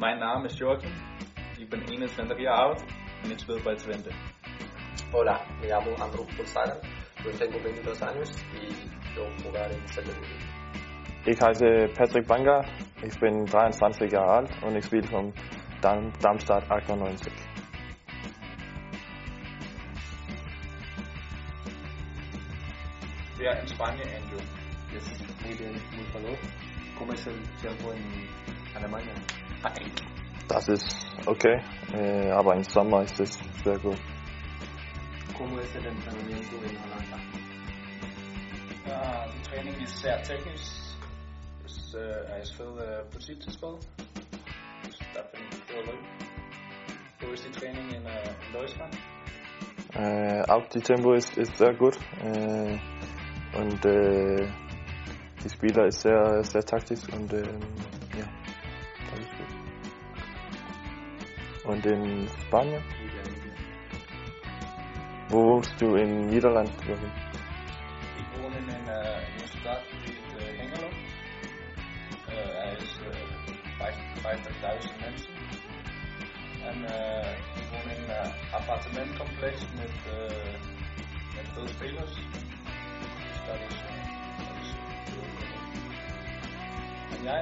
Mein Name ist Jürgen, ich bin Ines Lenderiaard und ich spiele bei Twente. Hola, me llamo Andrew Hjulsager, yo tengo 22 años y yo jugaré en Celebrini. Ich heiße Patrick Banggaard, ich bin 23 Jahre alt und ich spiele vom Darmstadt 98. Wer en Spanien, Andrew? Yo vivo en Buffalo. ¿Cómo es el tiempo en Alemania? Das ist okay, aber im Sommer ist es sehr gut. ¿Cómo es el entrenamiento en Holanda? Træningen er særlig teknisk. Jeg spiller principspil. Der er en stor løb. Hvor er din træning i Deutschland? Auch die Tempo ist sehr gut. Und die Spieler ist sehr, sehr taktisch und ja, alles gut. Und in Spanien? Wo wohnst du in Nederland? Ich wohne in einer Stadt mit Hengelo. Ist 5.000 Menschen. Und ich wohne in einem Appartementkomplex mit vielen Spielern. Das ist gut. Und ja,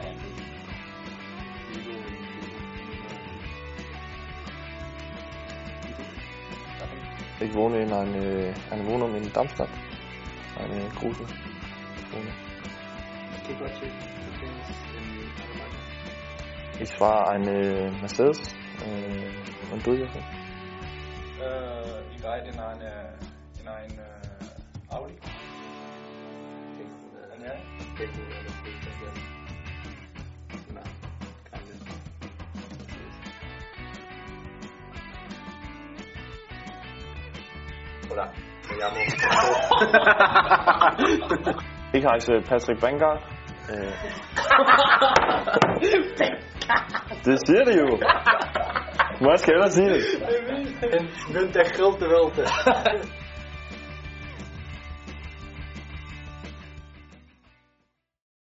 ich wohne in einer Wohnung in Darmstadt. Eine große Wohnung. Ich fahre eine Mercedes und Dacia. Ich reite in eine Audi. Hola, me llamo. Ich heiße Patrick Banggaard. Det siger det jo. Hvad skal jeg ellers sige det? En vintergrote vælte.